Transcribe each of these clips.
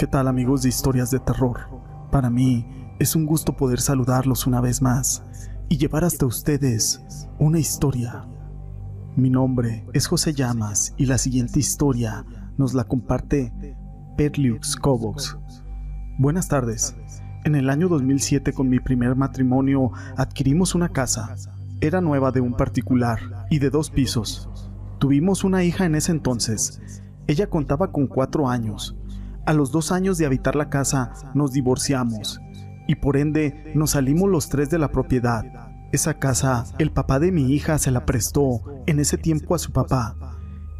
¿Qué tal, amigos de Historias de Terror? Para mí es un gusto poder saludarlos una vez más y llevar hasta ustedes una historia. Mi nombre es José Llamas y la siguiente historia nos la comparte Perliux Cobos. Buenas tardes. En el año 2007, con mi primer matrimonio, adquirimos una casa. Era nueva, de un particular y de 2 pisos. Tuvimos una hija en ese entonces. Ella contaba con 4 años. A los 2 años de habitar la casa, nos divorciamos y por ende nos salimos los 3 de la propiedad. Esa casa, el papá de mi hija se la prestó en ese tiempo a su papá,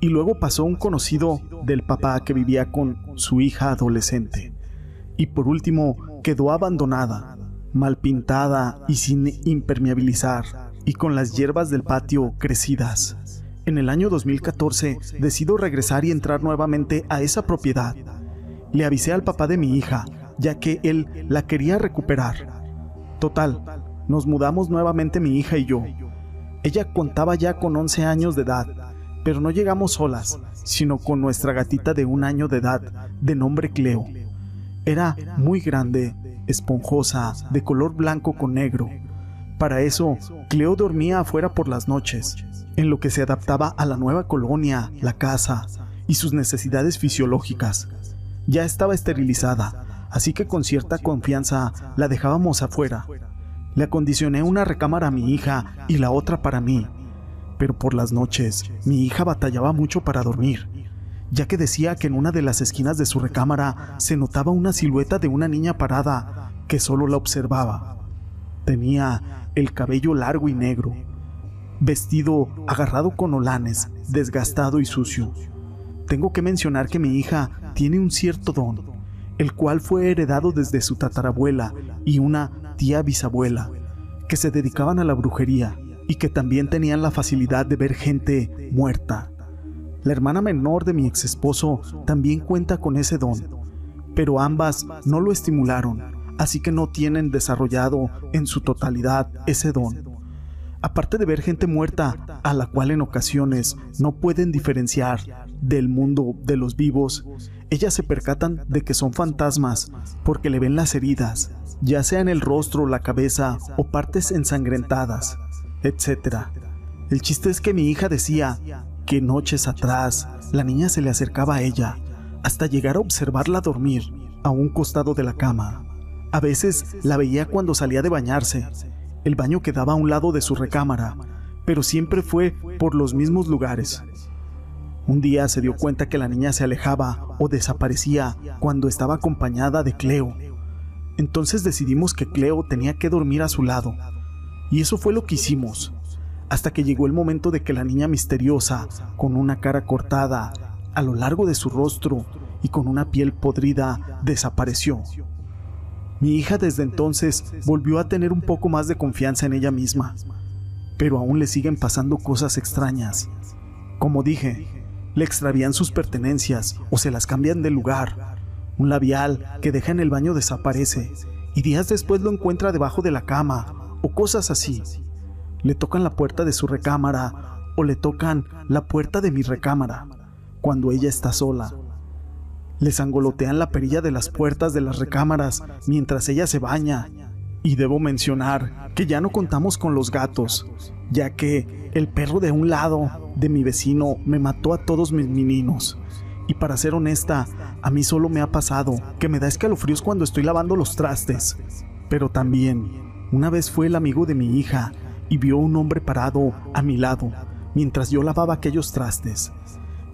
y luego pasó un conocido del papá que vivía con su hija adolescente. Y por último, quedó abandonada, mal pintada y sin impermeabilizar, y con las hierbas del patio crecidas. En el año 2014, decido regresar y entrar nuevamente a esa propiedad. Le avisé al papá de mi hija, ya que él la quería recuperar. Total, nos mudamos nuevamente mi hija y yo. Ella contaba ya con 11 años de edad, pero no llegamos solas, sino con nuestra gatita de 1 año de edad, de nombre Cleo. Era muy grande, esponjosa, de color blanco con negro. Para eso, Cleo dormía afuera por las noches, en lo que se adaptaba a la nueva colonia, la casa y sus necesidades fisiológicas. Ya estaba esterilizada, así que con cierta confianza la dejábamos afuera. Le acondicioné una recámara a mi hija y la otra para mí, pero por las noches mi hija batallaba mucho para dormir, ya que decía que en una de las esquinas de su recámara se notaba una silueta de una niña parada que solo la observaba. Tenía el cabello largo y negro, vestido agarrado con olanes, desgastado y sucio. Tengo que mencionar que mi hija tiene un cierto don, el cual fue heredado desde su tatarabuela y una tía bisabuela, que se dedicaban a la brujería y que también tenían la facilidad de ver gente muerta. La hermana menor de mi exesposo también cuenta con ese don, pero ambas no lo estimularon, así que no tienen desarrollado en su totalidad ese don. Aparte de ver gente muerta, a la cual en ocasiones no pueden diferenciar del mundo de los vivos, ellas se percatan de que son fantasmas porque le ven las heridas, ya sea en el rostro, la cabeza o partes ensangrentadas, etc. El chiste es que mi hija decía que noches atrás la niña se le acercaba a ella hasta llegar a observarla dormir a un costado de la cama. A veces la veía cuando salía de bañarse. El baño quedaba a un lado de su recámara, pero siempre fue por los mismos lugares. Un día se dio cuenta que la niña se alejaba o desaparecía cuando estaba acompañada de Cleo. Entonces decidimos que Cleo tenía que dormir a su lado, y eso fue lo que hicimos, hasta que llegó el momento de que la niña misteriosa, con una cara cortada a lo largo de su rostro y con una piel podrida, desapareció. Mi hija desde entonces volvió a tener un poco más de confianza en ella misma, pero aún le siguen pasando cosas extrañas. Como dije, le extravían sus pertenencias o se las cambian de lugar. Un labial que deja en el baño desaparece y días después lo encuentra debajo de la cama o cosas así. Le tocan la puerta de su recámara o le tocan la puerta de mi recámara cuando ella está sola. Les angolotean la perilla de las puertas de las recámaras mientras ella se baña. Y debo mencionar que ya no contamos con los gatos, ya que el perro de un lado de mi vecino me mató a todos mis meninos. Y para ser honesta, a mí solo me ha pasado que me da escalofríos cuando estoy lavando los trastes. Pero también, una vez fue el amigo de mi hija y vio un hombre parado a mi lado mientras yo lavaba aquellos trastes.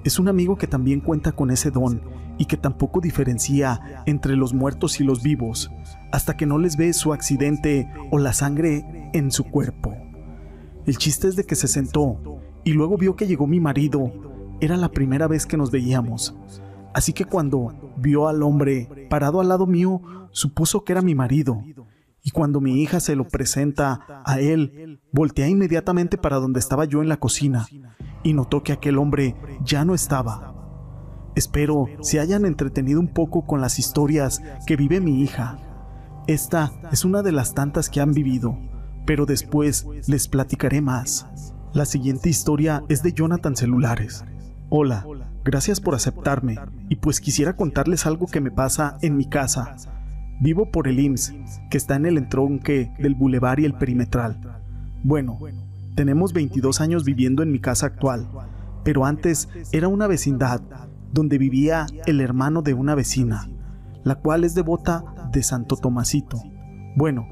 Es un amigo que también cuenta con ese don y que tampoco diferencia entre los muertos y los vivos, hasta que no les ve su accidente o la sangre en su cuerpo. El chiste es de que se sentó y luego vio que llegó mi marido. Era la primera vez que nos veíamos, así que cuando vio al hombre parado al lado mío, supuso que era mi marido, y cuando mi hija se lo presenta a él, voltea inmediatamente para donde estaba yo en la cocina, y notó que aquel hombre ya no estaba. Espero se hayan entretenido un poco con las historias que vive mi hija. Esta es una de las tantas que han vivido, pero después les platicaré más. La siguiente historia es de Jonathan Celulares. Hola, gracias por aceptarme, y pues quisiera contarles algo que me pasa en mi casa. Vivo por el IMSS, que está en el entronque del Boulevard y el Perimetral. Bueno, tenemos 22 años viviendo en mi casa actual, pero antes era una vecindad donde vivía el hermano de una vecina, la cual es devota de Santo Tomasito. Bueno,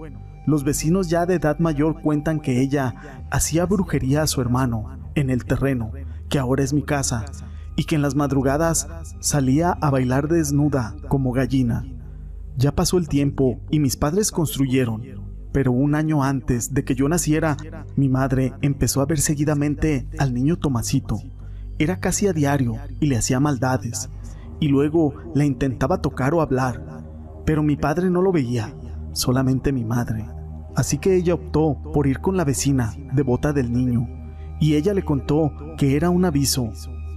los vecinos ya de edad mayor cuentan que ella hacía brujería a su hermano en el terreno, que ahora es mi casa, y que en las madrugadas salía a bailar desnuda como gallina. Ya pasó el tiempo y mis padres construyeron, pero un año antes de que yo naciera, mi madre empezó a ver seguidamente al niño Tomasito. Era casi a diario y le hacía maldades, y luego la intentaba tocar o hablar, pero mi padre no lo veía, solamente mi madre. Así que ella optó por ir con la vecina, devota del niño, y ella le contó que era un aviso,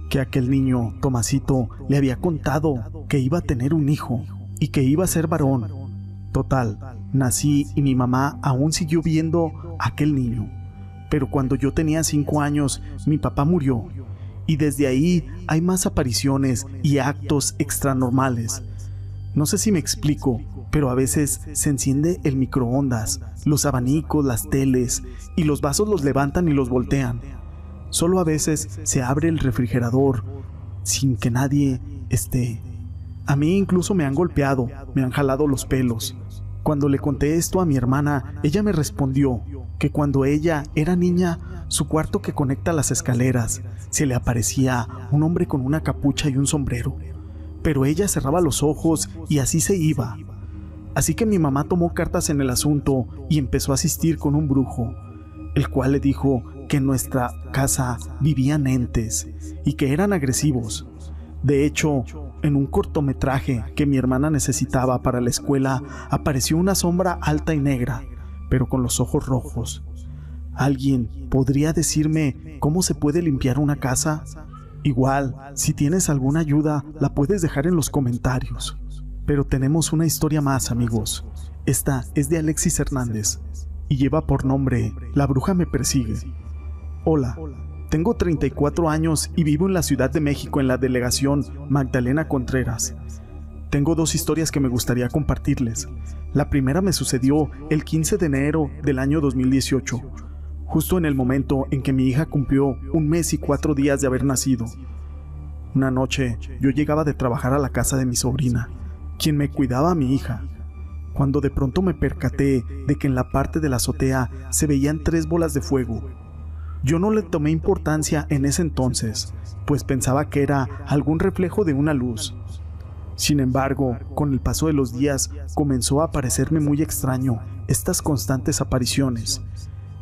que aquel niño, Tomasito, le había contado que iba a tener un hijo y que iba a ser varón. Total, nací y mi mamá aún siguió viendo a aquel niño. Pero cuando yo tenía 5 años, mi papá murió, y desde ahí hay más apariciones y actos extranormales. No sé si me explico, pero a veces se enciende el microondas, los abanicos, las teles, y los vasos los levantan y los voltean. Solo a veces se abre el refrigerador sin que nadie esté. A mí incluso me han golpeado, me han jalado los pelos. Cuando le conté esto a mi hermana, ella me respondió que cuando ella era niña, su cuarto que conecta las escaleras, se le aparecía un hombre con una capucha y un sombrero, pero ella cerraba los ojos y así se iba. Así que mi mamá tomó cartas en el asunto y empezó a asistir con un brujo, el cual le dijo que en nuestra casa vivían entes y que eran agresivos. De hecho, en un cortometraje que mi hermana necesitaba para la escuela, apareció una sombra alta y negra, pero con los ojos rojos. ¿Alguien podría decirme cómo se puede limpiar una casa? Igual, si tienes alguna ayuda, la puedes dejar en los comentarios. Pero tenemos una historia más, amigos. Esta es de Alexis Hernández y lleva por nombre La bruja me persigue. Hola, tengo 34 años y vivo en la Ciudad de México, en la delegación Magdalena Contreras. Tengo 2 historias que me gustaría compartirles. La primera me sucedió el 15 de enero del año 2018. Justo en el momento en que mi hija cumplió 1 mes y 4 días de haber nacido. Una noche, yo llegaba de trabajar a la casa de mi sobrina, quien me cuidaba a mi hija, cuando de pronto me percaté de que en la parte de la azotea se veían 3 bolas de fuego. Yo no le tomé importancia en ese entonces, pues pensaba que era algún reflejo de una luz. Sin embargo, con el paso de los días, comenzó a parecerme muy extraño estas constantes apariciones.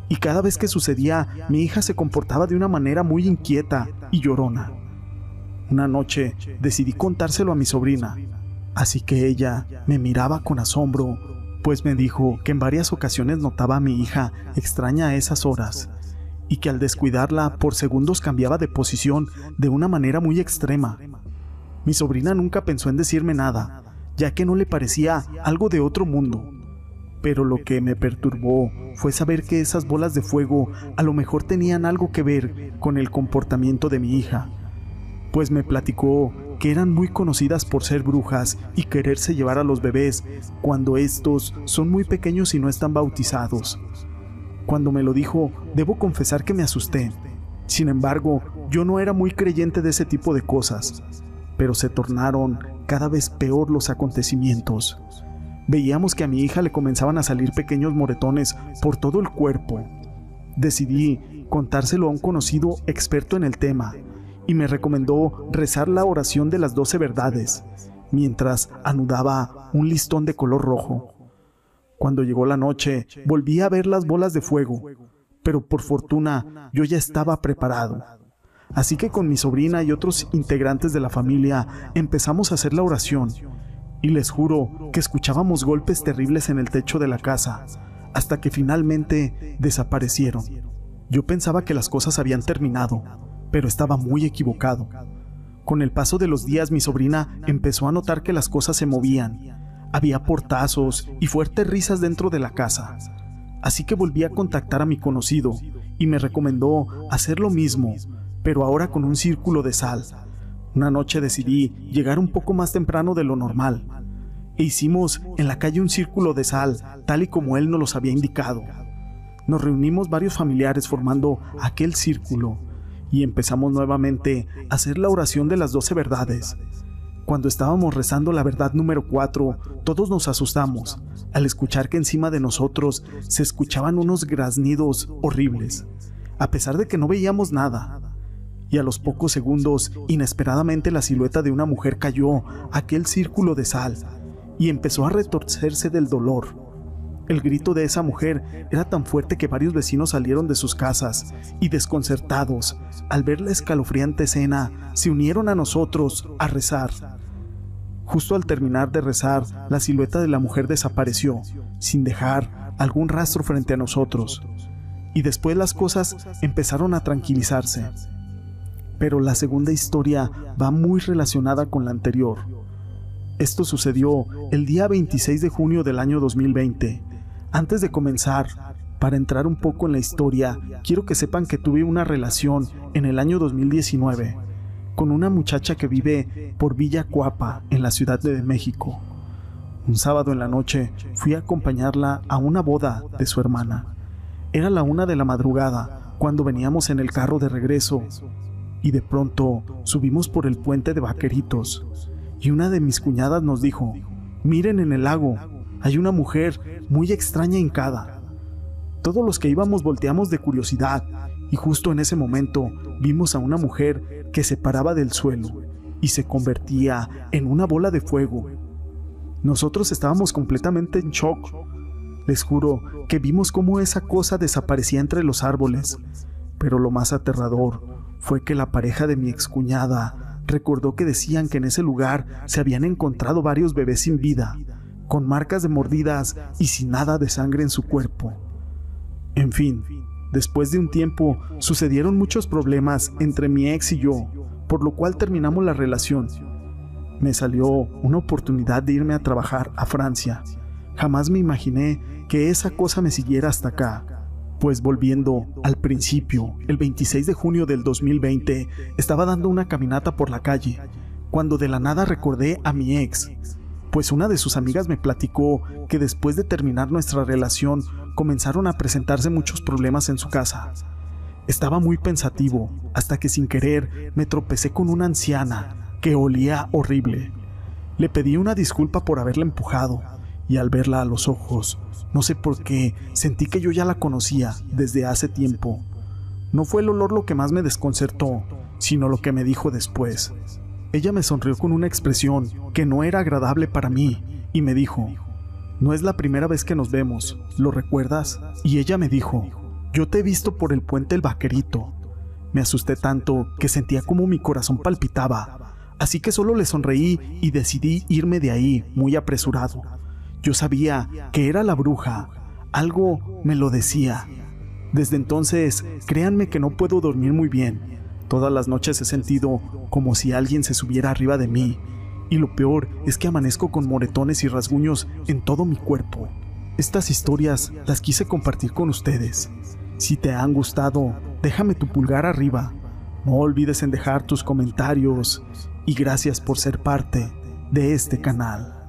Y cada vez que sucedía, mi hija se comportaba de una manera muy inquieta y llorona. Una noche decidí contárselo a mi sobrina, así que ella me miraba con asombro, pues me dijo que en varias ocasiones notaba a mi hija extraña a esas horas, y que al descuidarla por segundos cambiaba de posición de una manera muy extrema. Mi sobrina nunca pensó en decirme nada, ya que no le parecía algo de otro mundo. Pero lo que me perturbó fue saber que esas bolas de fuego a lo mejor tenían algo que ver con el comportamiento de mi hija, pues me platicó que eran muy conocidas por ser brujas y quererse llevar a los bebés cuando estos son muy pequeños y no están bautizados. Cuando me lo dijo, debo confesar que me asusté. Sin embargo, yo no era muy creyente de ese tipo de cosas, pero se tornaron cada vez peor los acontecimientos. Veíamos que a mi hija le comenzaban a salir pequeños moretones por todo el cuerpo. Decidí contárselo a un conocido experto en el tema y me recomendó rezar la oración de las 12 verdades, mientras anudaba un listón de color rojo. Cuando llegó la noche, volví a ver las bolas de fuego, pero por fortuna yo ya estaba preparado. Así que con mi sobrina y otros integrantes de la familia empezamos a hacer la oración. Y les juro que escuchábamos golpes terribles en el techo de la casa, hasta que finalmente desaparecieron. Yo pensaba que las cosas habían terminado, pero estaba muy equivocado. Con el paso de los días, mi sobrina empezó a notar que las cosas se movían. Había portazos y fuertes risas dentro de la casa. Así que volví a contactar a mi conocido y me recomendó hacer lo mismo, pero ahora con un círculo de sal. Una noche decidí llegar un poco más temprano de lo normal. E hicimos en la calle un círculo de sal, tal y como él nos los había indicado. Nos reunimos varios familiares formando aquel círculo y empezamos nuevamente a hacer la oración de las 12 verdades. Cuando estábamos rezando la verdad número 4, todos nos asustamos al escuchar que encima de nosotros se escuchaban unos graznidos horribles, a pesar de que no veíamos nada. Y a los pocos segundos, inesperadamente la silueta de una mujer cayó aquel círculo de sal y empezó a retorcerse del dolor. El grito de esa mujer era tan fuerte que varios vecinos salieron de sus casas y, desconcertados al ver la escalofriante escena, se unieron a nosotros a rezar. Justo al terminar de rezar, la silueta de la mujer desapareció, sin dejar algún rastro frente a nosotros. Y después las cosas empezaron a tranquilizarse. Pero la segunda historia va muy relacionada con la anterior. Esto sucedió el día 26 de junio del año 2020. Antes de comenzar, para entrar un poco en la historia, quiero que sepan que tuve una relación en el año 2019 con una muchacha que vive por Villa Cuapa, en la Ciudad de México. Un sábado en la noche fui a acompañarla a una boda de su hermana. Era la 1 de la madrugada cuando veníamos en el carro de regreso y de pronto subimos por el puente de Vaqueritos. Y una de mis cuñadas nos dijo: miren en el lago, hay una mujer muy extraña hincada. Todos los que íbamos volteamos de curiosidad y justo en ese momento vimos a una mujer que se paraba del suelo y se convertía en una bola de fuego. Nosotros estábamos completamente en shock. Les juro que vimos cómo esa cosa desaparecía entre los árboles, pero lo más aterrador fue que la pareja de mi excuñada recordó que decían que en ese lugar se habían encontrado varios bebés sin vida, con marcas de mordidas y sin nada de sangre en su cuerpo. En fin, después de un tiempo sucedieron muchos problemas entre mi ex y yo, por lo cual terminamos la relación. Me salió una oportunidad de irme a trabajar a Francia. Jamás me imaginé que esa cosa me siguiera hasta acá. Pues volviendo al principio, el 26 de junio del 2020 estaba dando una caminata por la calle, cuando de la nada recordé a mi ex, pues una de sus amigas me platicó que después de terminar nuestra relación comenzaron a presentarse muchos problemas en su casa. Estaba muy pensativo, hasta que sin querer me tropecé con una anciana que olía horrible. Le pedí una disculpa por haberla empujado. Y al verla a los ojos, no sé por qué, sentí que yo ya la conocía desde hace tiempo. No fue el olor lo que más me desconcertó, sino lo que me dijo después. Ella me sonrió con una expresión que no era agradable para mí y me dijo: no es la primera vez que nos vemos, ¿lo recuerdas? Y ella me dijo: yo te he visto por el puente El Vaquerito. Me asusté tanto que sentía como mi corazón palpitaba, así que solo le sonreí y decidí irme de ahí muy apresurado. Yo sabía que era la bruja, algo me lo decía. Desde entonces, créanme que no puedo dormir muy bien. Todas las noches he sentido como si alguien se subiera arriba de mí. Y lo peor es que amanezco con moretones y rasguños en todo mi cuerpo. Estas historias las quise compartir con ustedes. Si te han gustado, déjame tu pulgar arriba. No olvides en dejar tus comentarios. Y gracias por ser parte de este canal.